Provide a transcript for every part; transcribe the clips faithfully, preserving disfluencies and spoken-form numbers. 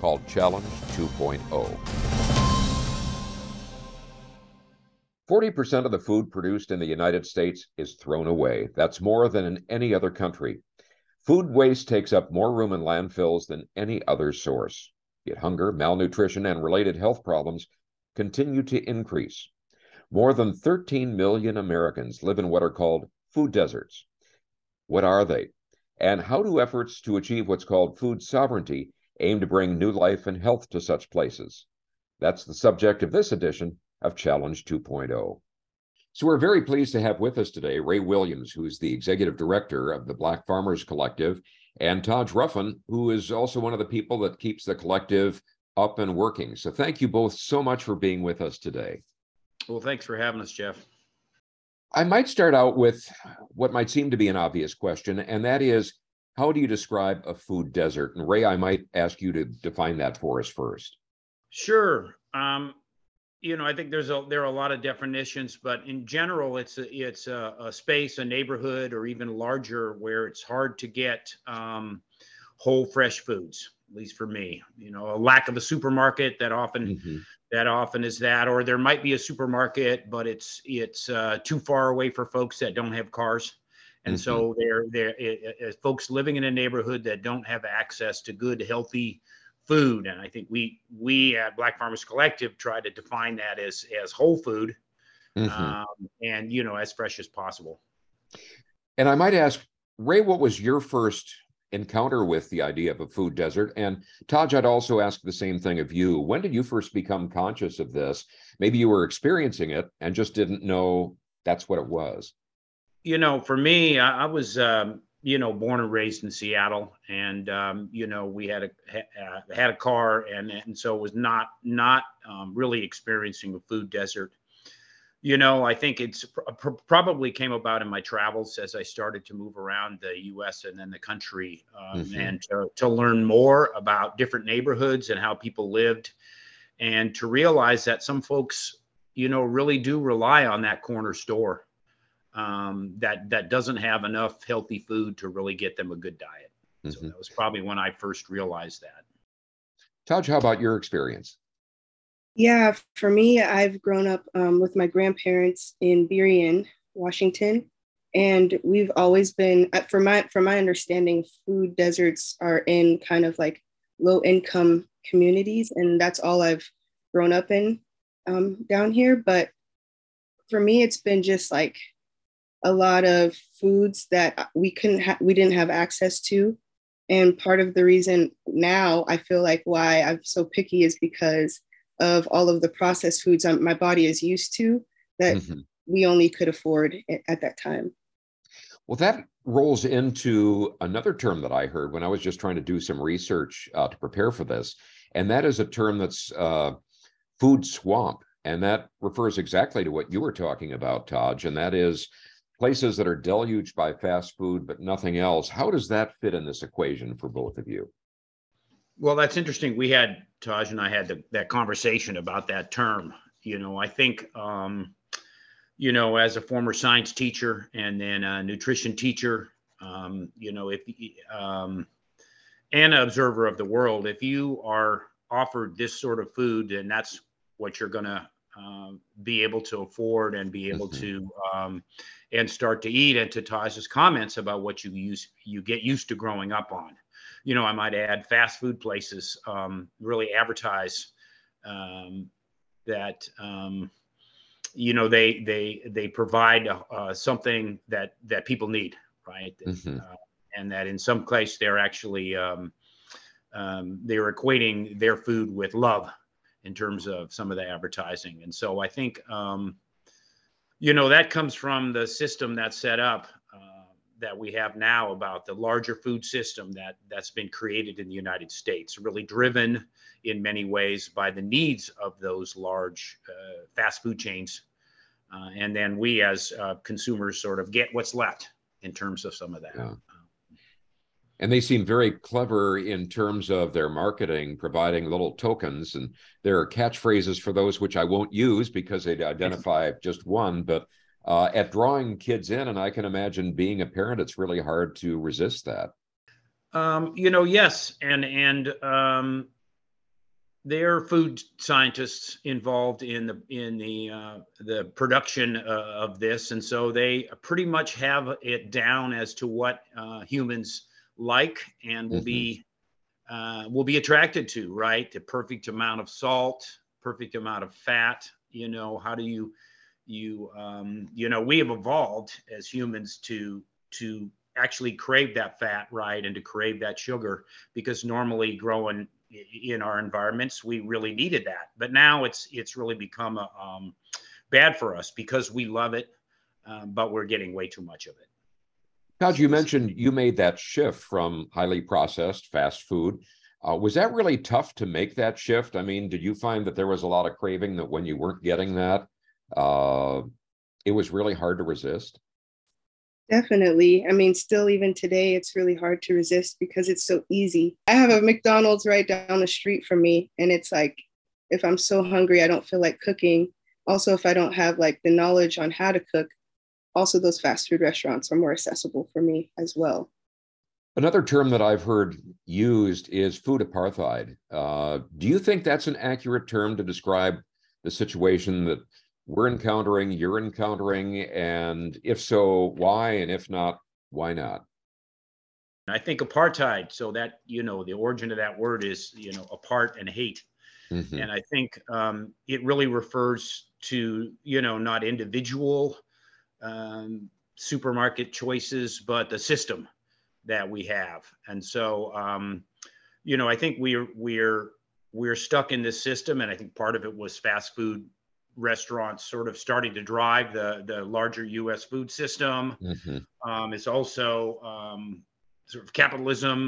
called Challenge two point oh. forty percent of the food produced in the United States is thrown away. That's more than in any other country. Food waste takes up more room in landfills than any other source. Yet hunger, malnutrition, and related health problems continue to increase. More than thirteen million Americans live in what are called food deserts. What are they? And how do efforts to achieve what's called food sovereignty aim to bring new life and health to such places? That's the subject of this edition of Challenge two point oh. So we're very pleased to have with us today Ray Williams, who is the executive director of the Black Farmers Collective, and Taj Ruffin, who is also one of the people that keeps the collective up and working. So thank you both so much for being with us today. Well, thanks for having us, Jeff. I might start out with what might seem to be an obvious question, and that is, how do you describe a food desert? And Ray, I might ask you to define that for us first. Sure. Um, you know, I think there's a, there are a lot of definitions, but in general, it's a, it's a, a space, a neighborhood, or even larger where it's hard to get um, whole, fresh foods. At least for me, you know, a lack of a supermarket that often, mm-hmm. that often is that, or there might be a supermarket, but it's, it's uh, too far away for folks that don't have cars. And mm-hmm. so they're, they're it, it, folks living in a neighborhood that don't have access to good, healthy food. And I think we, we at Black Farmers Collective try to define that as, as whole food mm-hmm. um, and, you know, as fresh as possible. And I might ask, Ray, what was your first encounter with the idea of a food desert? And Taj, I'd also ask the same thing of you. When did you first become conscious of this? Maybe you were experiencing it and just didn't know that's what it was. You know, for me, I, I was, um, you know, born and raised in Seattle, and, um, you know, we had a, ha, had a car and, and so was not, not um, really experiencing a food desert. You know, I think it's pr- probably came about in my travels as I started to move around the U S and then the country um, mm-hmm. and to, to learn more about different neighborhoods and how people lived, and to realize that some folks, you know, really do rely on that corner store um, that that doesn't have enough healthy food to really get them a good diet. Mm-hmm. So that was probably when I first realized that. Taj, how about your experience? Yeah, for me, I've grown up um, with my grandparents in Berrien, Washington, and we've always been, for my for my understanding, food deserts are in kind of like low-income communities, and that's all I've grown up in um, down here. But for me, it's been just like a lot of foods that we couldn't ha- we didn't have access to, and part of the reason now I feel like why I'm so picky is because of all of the processed foods I'm, my body is used to that mm-hmm. we only could afford at that time. Well, that rolls into another term that I heard when I was just trying to do some research uh, to prepare for this. And that is a term that's uh, food swamp. And that refers exactly to what you were talking about, Taj, and that is places that are deluged by fast food, but nothing else. How does that fit in this equation for both of you? Well, that's interesting. We had, Taj and I had the, that conversation about that term. You know, I think, um, you know, as a former science teacher and then a nutrition teacher, um, you know, if um, and an observer of the world, if you are offered this sort of food, then that's what you're going to uh, be able to afford and be able mm-hmm. to um, and start to eat. And to Taj's comments about what you use, you get used to growing up on. You know, I might add fast food places um, really advertise um, that, um, you know, they they they provide uh, something that that people need. Right. Mm-hmm. Uh, and that in some place they're actually um, um, they're equating their food with love in terms of some of the advertising. And so I think, um, you know, that comes from the system that's set up. that we have now about the larger food system that that's been created in the United States, really driven in many ways by the needs of those large uh, fast food chains. Uh, and then we as uh, consumers sort of get what's left in terms of some of that. Yeah. And they seem very clever in terms of their marketing, providing little tokens. And there are catchphrases for those, which I won't use because they'd identify just one, but Uh, at drawing kids in, and I can imagine being a parent, it's really hard to resist that. Um, you know, yes, and and um, there are food scientists involved in the in the uh, the production uh, of this, and so they pretty much have it down as to what uh, humans like and will mm-hmm. be uh, will be attracted to. Right, the perfect amount of salt, perfect amount of fat. You know, how do you You, um, you know, we have evolved as humans to to actually crave that fat, right, and to crave that sugar, because normally growing in our environments, we really needed that. But now it's it's really become a, um, bad for us because we love it, um, but we're getting way too much of it. Todd, you mentioned you made that shift from highly processed fast food. Uh, was that really tough to make that shift? I mean, did you find that there was a lot of craving that when you weren't getting that, uh it was really hard to resist? Definitely. I mean, still even today, it's really hard to resist because it's so easy. I have a McDonald's right down the street from me, and it's like, if I'm so hungry, I don't feel like cooking. Also, if I don't have like the knowledge on how to cook, also those fast food restaurants are more accessible for me as well. Another term that I've heard used is food apartheid. Uh, do you think that's an accurate term to describe the situation that we're encountering, you're encountering, and if so, why? And if not, why not? I think apartheid, so that, you know, the origin of that word is, you know, apart and hate. Mm-hmm. And I think um, it really refers to, you know, not individual um, supermarket choices, but the system that we have. And so, um, you know, I think we're, we're, we're stuck in this system. And I think part of it was fast food restaurants sort of starting to drive the the larger U S food system. Mm-hmm. Um, it's also um, sort of capitalism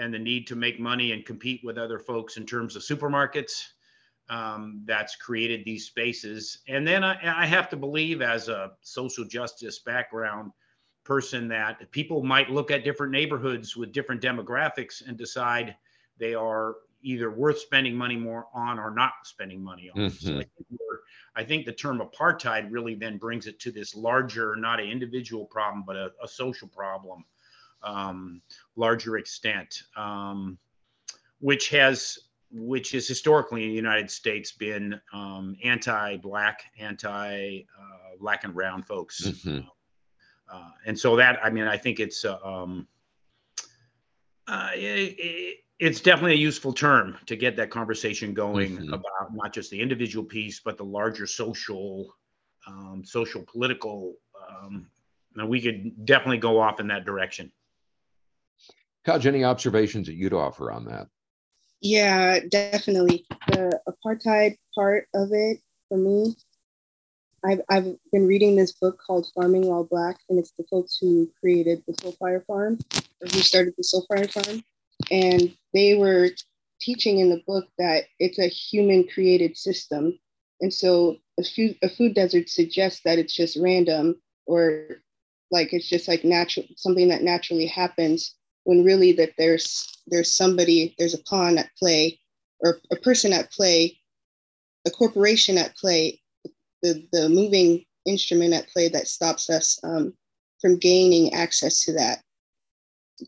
and the need to make money and compete with other folks in terms of supermarkets. Um, that's created these spaces. And then I, I have to believe, as a social justice background person, that people might look at different neighborhoods with different demographics and decide they are either worth spending money more on or not spending money on. Mm-hmm. So I think we're I think the term apartheid really then brings it to this larger, not an individual problem, but a, a social problem, um, larger extent, um, which has, which is historically in the United States been um, anti-Black, anti-Black uh, and brown folks. Mm-hmm. Uh, and so that, I mean, I think it's, uh, um, uh, it, it, it's definitely a useful term to get that conversation going. Mm-hmm. About not just the individual piece, but the larger social, um, social, political. Um, and we could definitely go off in that direction. Kaj, any observations that you'd offer on that? Yeah, definitely. The apartheid part of it for me, I've, I've been reading this book called Farming While Black, and it's the folks who created the Soul Fire Farm, or who started the Soul Fire Farm. And they were teaching in the book that it's a human-created system. And so a food, a food desert suggests that it's just random, or like it's just like natural, something that naturally happens, when really that there's there's somebody, there's a pawn at play, or a person at play, a corporation at play, the, the moving instrument at play that stops us um, from gaining access to that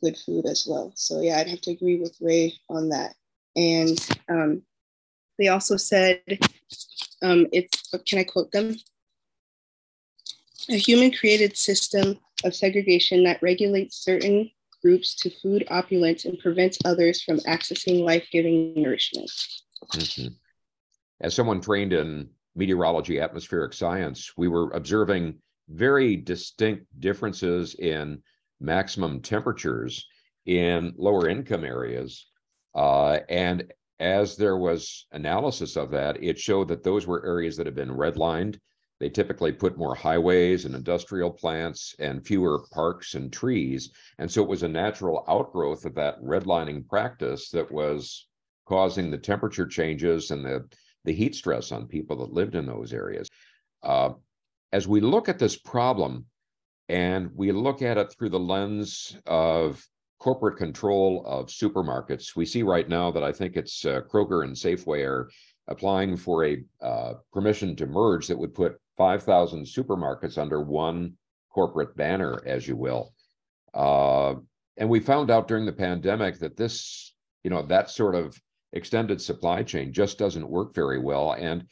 good food as well. So yeah, I'd have to agree with Ray on that. And um, they also said, um, it's, can I quote them? A human created system of segregation that regulates certain groups to food opulence and prevents others from accessing life-giving nourishment. Mm-hmm. As someone trained in meteorology, atmospheric science, we were observing very distinct differences in maximum temperatures in lower income areas. Uh, and as there was analysis of that, it showed that those were areas that had been redlined They typically put more highways and industrial plants and fewer parks and trees. And so it was a natural outgrowth of that redlining practice that was causing the temperature changes and the, the heat stress on people that lived in those areas. Uh, as we look at this problem, and we look at it through the lens of corporate control of supermarkets, we see right now that I think it's uh, Kroger and Safeway are applying for a uh, permission to merge that would put five thousand supermarkets under one corporate banner, as you will. Uh, and we found out during the pandemic that this, you know, that sort of extended supply chain just doesn't work very well. And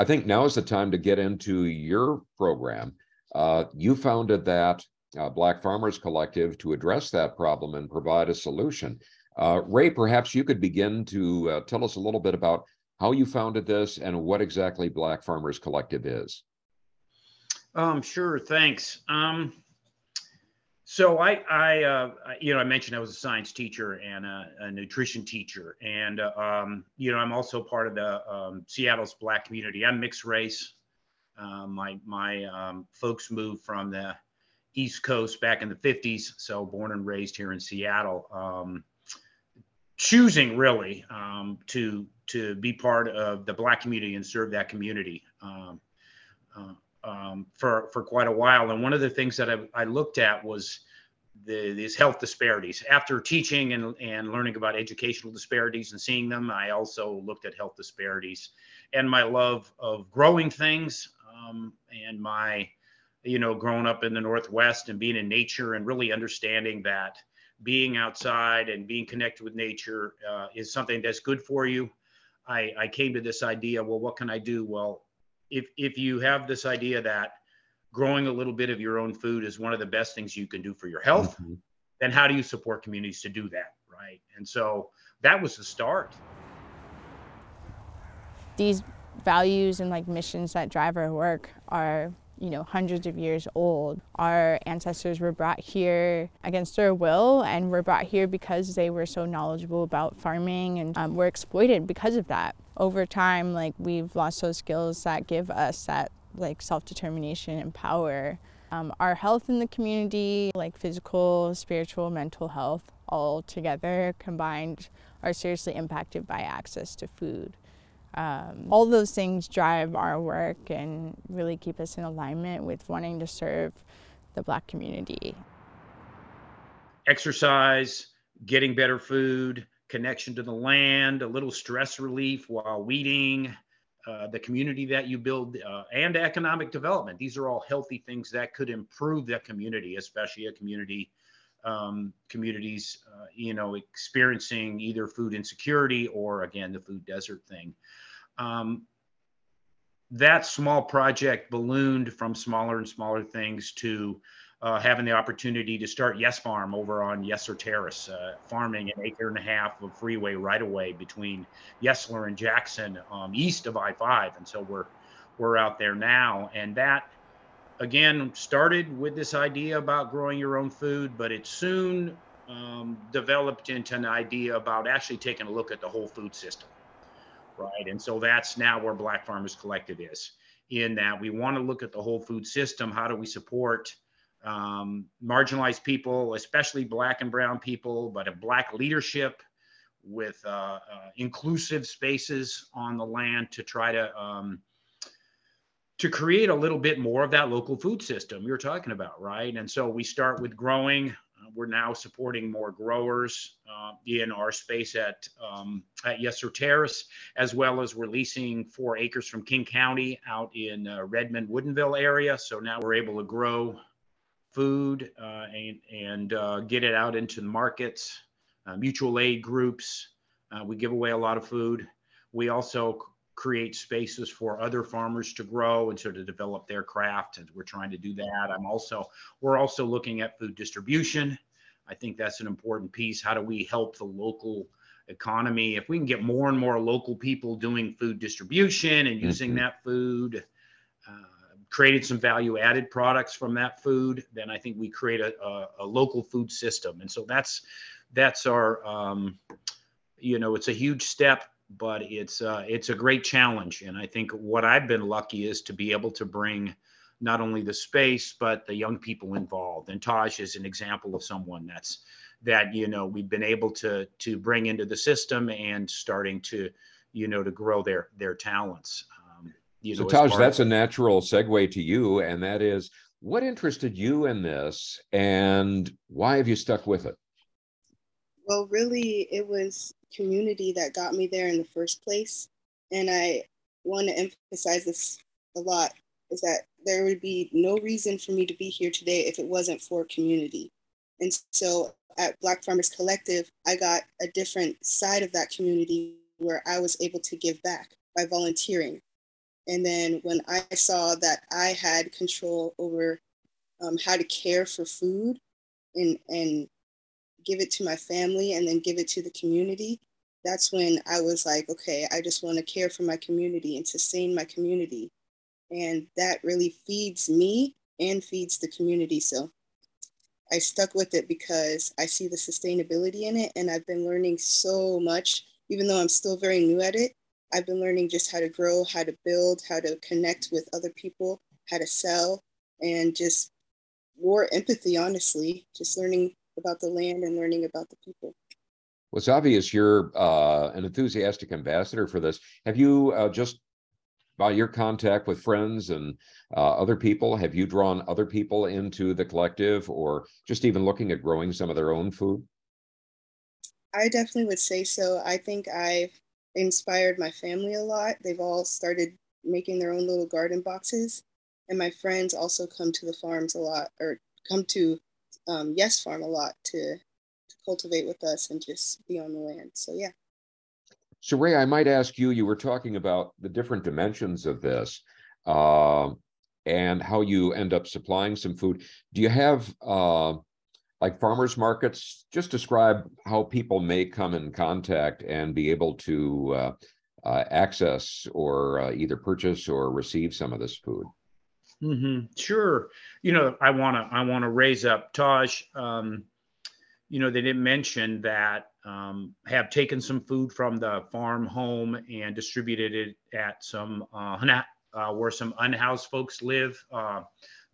I think now is the time to get into your program. Uh, you founded that uh, Black Farmers Collective to address that problem and provide a solution. Uh, Ray, perhaps you could begin to uh, tell us a little bit about how you founded this and what exactly Black Farmers Collective is. Um, sure, thanks. Um, so I, I uh, you know, I mentioned I was a science teacher and a, a nutrition teacher, and uh, um, you know, I'm also part of the um, Seattle's Black community. I'm mixed race. Uh, my my um, folks moved from the East Coast back in the fifties, so born and raised here in Seattle, um, choosing really um, to to be part of the Black community and serve that community um, uh, um, for for quite a while. And one of the things that I, I looked at was the, these health disparities. After teaching and, and learning about educational disparities and seeing them, I also looked at health disparities and my love of growing things. Um, and my, you know, growing up in the Northwest and being in nature and really understanding that being outside and being connected with nature uh, is something that's good for you. I, I came to this idea, well, what can I do? Well, if, if you have this idea that growing a little bit of your own food is one of the best things you can do for your health, mm-hmm. then how do you support communities to do that, right? And so that was the start. These values and like missions that drive our work are, you know, hundreds of years old. Our ancestors were brought here against their will, and were brought here because they were so knowledgeable about farming, and um, were exploited because of that. Over time, like, we've lost those skills that give us that like self-determination and power. Um, our health in the community, like physical, spiritual, mental health, all together combined, are seriously impacted by access to food. Um, all those things drive our work and really keep us in alignment with wanting to serve the Black community. Exercise, getting better food, connection to the land, a little stress relief while weeding, uh, the community that you build, uh, and economic development. These are all healthy things that could improve that community, especially a community um, communities, uh, you know, experiencing either food insecurity or, again, the food desert thing. Um, that small project ballooned from smaller and smaller things to uh, having the opportunity to start Yes Farm over on Yesler Terrace, uh, farming an acre and a half of freeway right away between Yesler and Jackson, um, east of I five. And so we're, we're out there now. And that, again, started with this idea about growing your own food, but it soon um, developed into an idea about actually taking a look at the whole food system, right? And so that's now where Black Farmers Collective is, in that we want to look at the whole food system. How do we support um, marginalized people, especially Black and brown people, but a Black leadership with uh, uh, inclusive spaces on the land to try to um, to create a little bit more of that local food system you're talking about, right? And so we start with growing. Uh, we're now supporting more growers uh, in our space at, um, at Yesler Terrace, as well as we're leasing four acres from King County out in uh, Redmond, Woodinville area. So now we're able to grow food uh, and, and uh, get it out into the markets, uh, mutual aid groups. Uh, we give away a lot of food. We also create spaces for other farmers to grow and sort of develop their craft. And we're trying to do that. I'm also, we're also looking at food distribution. I think that's an important piece. How do we help the local economy? If we can get more and more local people doing food distribution and using mm-hmm. that food, uh, created some value added products from that food, then I think we create a, a, a local food system. And so that's, that's our, um, you know, it's a huge step but it's uh, it's a great challenge. And I think what I've been lucky is to be able to bring not only the space, but the young people involved. And Taj is an example of someone that's that, you know, we've been able to to bring into the system and starting to, you know, to grow their their talents. Um, you know, so Taj, that's a natural segue to you. And that is, what interested you in this and why have you stuck with it? Well, really, it was community that got me there in the first place. And I want to emphasize this a lot, is that there would be no reason for me to be here today if it wasn't for community. And so at Black Farmers Collective, I got a different side of that community where I was able to give back by volunteering. And then when I saw that I had control over um, how to care for food and, and give it to my family and then give it to the community, that's when I was like, okay, I just want to care for my community and sustain my community. And that really feeds me and feeds the community. So I stuck with it because I see the sustainability in it, and I've been learning so much. Even though I'm still very new at it, I've been learning just how to grow, how to build, how to connect with other people, how to sell, and just more empathy, honestly, just learning about the land and learning about the people. Well, it's obvious you're uh, an enthusiastic ambassador for this. Have you uh, just, by your contact with friends and uh, other people, have you drawn other people into the collective, or just even looking at growing some of their own food? I definitely would say so. I think I've inspired my family a lot. They've all started making their own little garden boxes. And my friends also come to the farms a lot, or come to um, Yes Farm a lot to, to cultivate with us and just be on the land. So yeah. So Ray, I might ask you, you were talking about the different dimensions of this uh, and how you end up supplying some food. Do you have uh, like farmers markets? Just describe how people may come in contact and be able to uh, uh, access or uh, either purchase or receive some of this food. Mm-hmm. Sure. You know, I want to I want to raise up Taj. Um, you know, they didn't mention that Um, have taken some food from the farm home and distributed it at some uh, uh, where some unhoused folks live uh,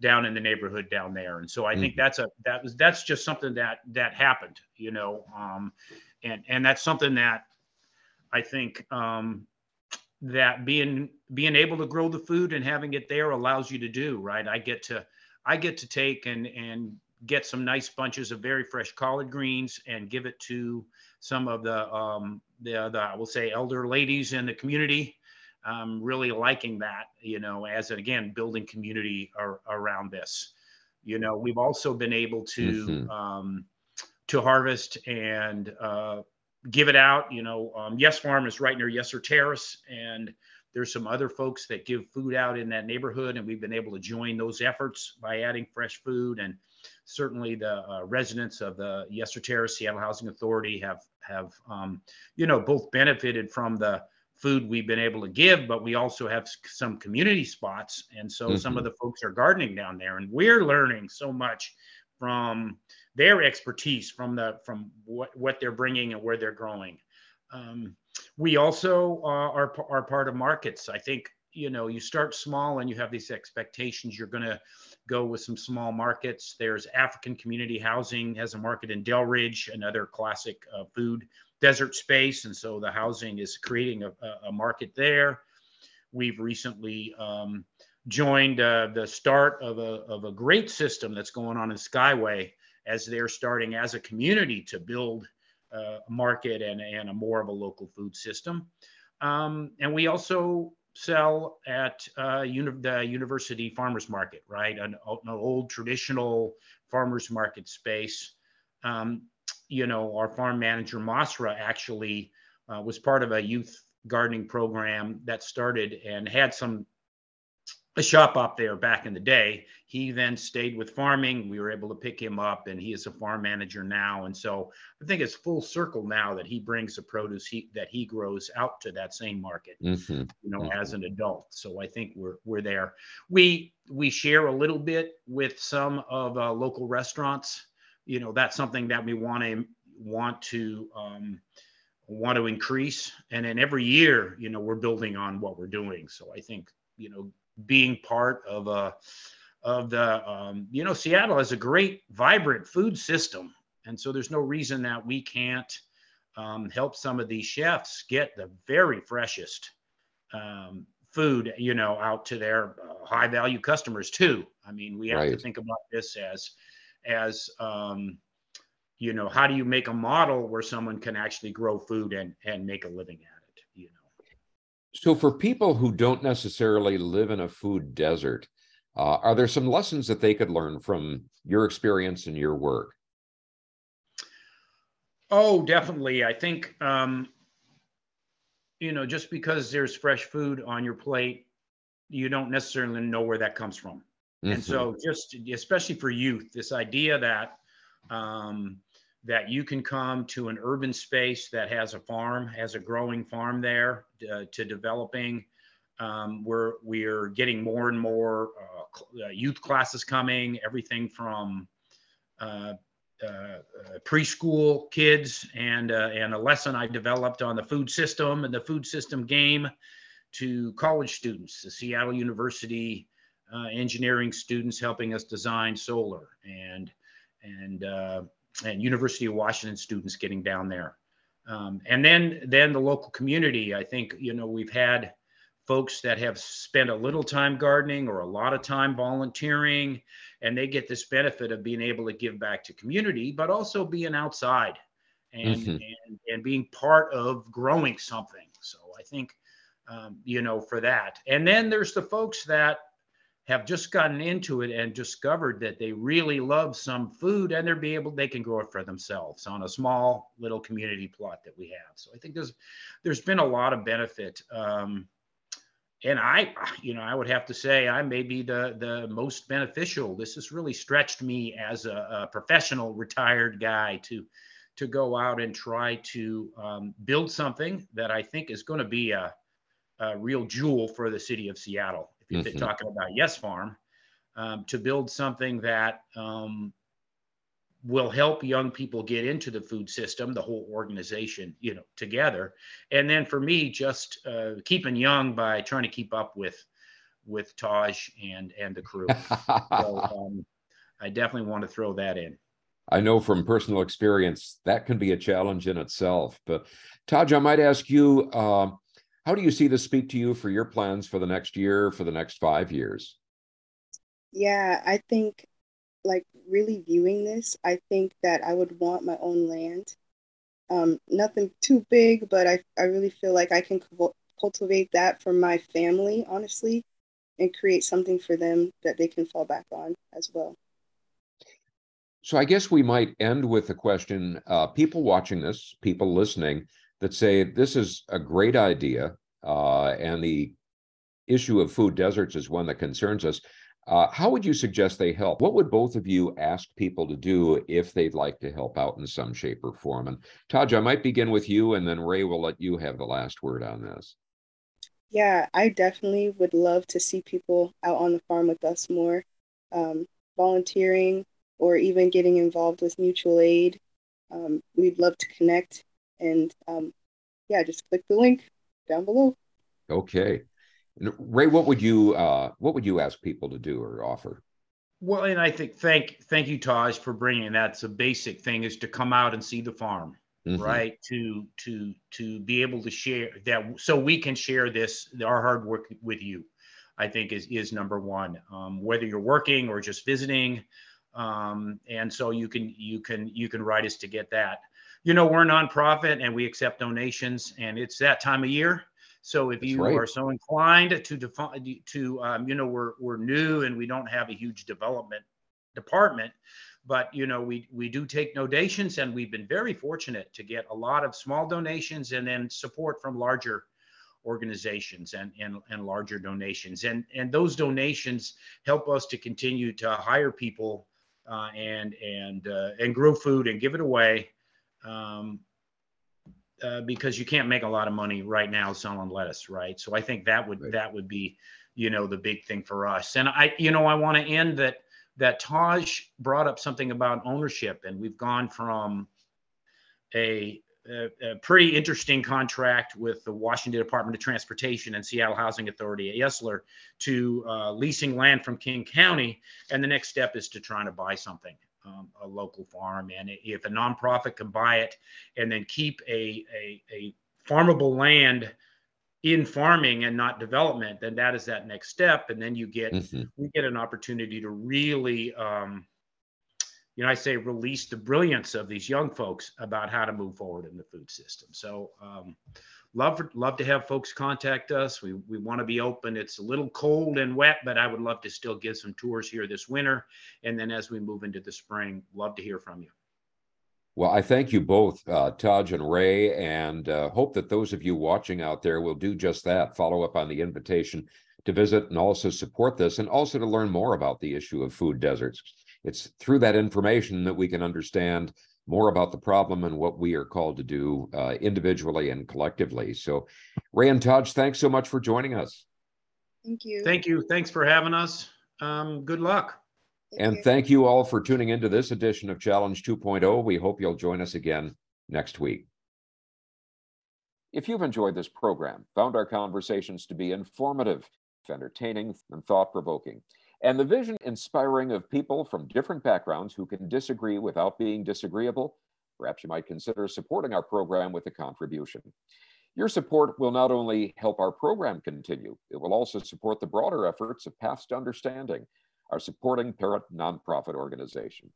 down in the neighborhood down there. And so I mm-hmm. think that's a that was that's just something that that happened, you know, um, and and that's something that I think um, that being being able to grow the food and having it there allows you to do, right? I get to I get to take and and. get some nice bunches of very fresh collard greens and give it to some of the, um, the, the I will say, elder ladies in the community. I'm really liking that, you know, as again, building community ar- around this. You know, we've also been able to, mm-hmm. um, to harvest and uh, give it out. You know, um, Yes Farm is right near Yesler Terrace, and there's some other folks that give food out in that neighborhood, and we've been able to join those efforts by adding fresh food. And certainly the uh, residents of the Yesler Terrace Seattle Housing Authority have, have um, you know, both benefited from the food we've been able to give, but we also have some community spots. And so mm-hmm. some of the folks are gardening down there, and we're learning so much from their expertise, from the from what, what they're bringing and where they're growing. Um, we also uh, are, are part of markets. I think, you know, you start small and you have these expectations. You're going to go with some small markets. There's African Community Housing has a market in Delridge, another classic uh, food desert space. And so the housing is creating a, a market there. We've recently um, joined uh, the start of a, of a great system that's going on in Skyway, as they're starting as a community to build uh, a market and, and a more of a local food system. Um, and we also sell at uh, uni- the university farmers market, right? An, an old traditional farmers market space. Um, you know, our farm manager, Masra, actually uh, was part of a youth gardening program that started and had some a shop up there back in the day. He then stayed with farming. We were able to pick him up, and he is a farm manager now. And so I think it's full circle now that he brings the produce he, that he grows out to that same market, mm-hmm. you know, mm-hmm. as an adult. So I think we're we're there. We we share a little bit with some of uh, local restaurants. You know, that's something that we want to want to. Um, want to increase. And then every year, you know, we're building on what we're doing. So I think, you know, being part of a, of the, um, you know, Seattle has a great, vibrant food system. And so there's no reason that we can't um, help some of these chefs get the very freshest um, food, you know, out to their uh, high value customers too. I mean, we have right. to think about this as, as, um, you know, how do you make a model where someone can actually grow food and, and make a living at it, you know? So for people who don't necessarily live in a food desert, uh, are there some lessons that they could learn from your experience and your work? Oh, definitely. I think, um, you know, just because there's fresh food on your plate, you don't necessarily know where that comes from. Mm-hmm. And so just, especially for youth, this idea that, um, that you can come to an urban space that has a farm, has a growing farm there uh, to developing, um, where we're getting more and more uh, youth classes coming, everything from uh, uh, uh, preschool kids and, uh, and a lesson I developed on the food system and the food system game to college students, the Seattle University uh, engineering students helping us design solar, and and uh, and University of Washington students getting down there. Um, and then then the local community, I think, you know, we've had folks that have spent a little time gardening or a lot of time volunteering, and they get this benefit of being able to give back to community, but also being outside and, mm-hmm. and, and being part of growing something. So I think, um, you know, for that. And then there's the folks that have just gotten into it and discovered that they really love some food and they're be able, they can grow it for themselves on a small little community plot that we have. So I think there's, there's been a lot of benefit. Um, and I, you know, I would have to say I may be the, the most beneficial. This has really stretched me as a, a professional retired guy to, to go out and try to um, build something that I think is going to be a, a real jewel for the city of Seattle. If they're talking about Yes Farm, um, to build something that um, will help young people get into the food system, the whole organization, you know, together. And then for me, just uh, keeping young by trying to keep up with with Taj and and the crew. So, um, I definitely want to throw that in. I know from personal experience that can be a challenge in itself. But Taj, I might ask you. Uh, How do you see this speak to you for your plans for the next year, for the next five years? Yeah, I think like really viewing this, I think that I would want my own land. Um, nothing too big, but I, I really feel like I can cultivate that for my family, honestly, and create something for them that they can fall back on as well. So I guess we might end with a question, uh, people watching this, people listening, that say this is a great idea, uh, and the issue of food deserts is one that concerns us. Uh, how would you suggest they help? What would both of you ask people to do if they'd like to help out in some shape or form? And Taj, I might begin with you, and then Ray will let you have the last word on this. Yeah, I definitely would love to see people out on the farm with us more, um, volunteering or even getting involved with mutual aid. Um, we'd love to connect. And um, yeah, just click the link down below. Okay, Ray, what would you uh, what would you ask people to do or offer? Well, and I think thank thank you, Taj, for bringing that's a basic thing is to come out and see the farm, mm-hmm. right? To to to be able to share that, so we can share this our hard work with you. I think is is number one. Um, whether you're working or just visiting, um, and so you can you can you can write us to get that. You know, we're a nonprofit and we accept donations, and it's that time of year. So if That's you right. are so inclined to define, to um, you know, we're we're new and we don't have a huge development department, but you know, we we do take donations, and we've been very fortunate to get a lot of small donations and then support from larger organizations and and and larger donations, and and those donations help us to continue to hire people uh, and and uh, and grow food and give it away. Um, uh, because you can't make a lot of money right now selling lettuce, right? So I think that would right. that would be, you know, the big thing for us. And I, you know, I want to end that that Taj brought up something about ownership, and we've gone from a a, a pretty interesting contract with the Washington Department of Transportation and Seattle Housing Authority at Yesler to uh, leasing land from King County. And the next step is to trying to buy something, um, a local farm. And if a nonprofit can buy it and then keep a, a, a farmable land in farming and not development, then that is that next step. And then you get, mm-hmm. we get an opportunity to really, um, you know, I say release the brilliance of these young folks about how to move forward in the food system. So um, love, for, love to have folks contact us. We, we want to be open. It's a little cold and wet, but I would love to still give some tours here this winter. And then as we move into the spring, love to hear from you. Well, I thank you both, uh, Taj and Ray, and uh, hope that those of you watching out there will do just that, follow up on the invitation to visit and also support this, and also to learn more about the issue of food deserts. It's through that information that we can understand more about the problem and what we are called to do uh, individually and collectively. So, Ray and Taj, thanks so much for joining us. Thank you. Thank you. Thanks for having us. Um, good luck. And thank you all for tuning into this edition of Challenge two point oh. We hope you'll join us again next week. If you've enjoyed this program, found our conversations to be informative, entertaining, and thought-provoking, and the vision inspiring of people from different backgrounds who can disagree without being disagreeable, perhaps you might consider supporting our program with a contribution. Your support will not only help our program continue, it will also support the broader efforts of Paths to Understanding, our supporting parent nonprofit organization.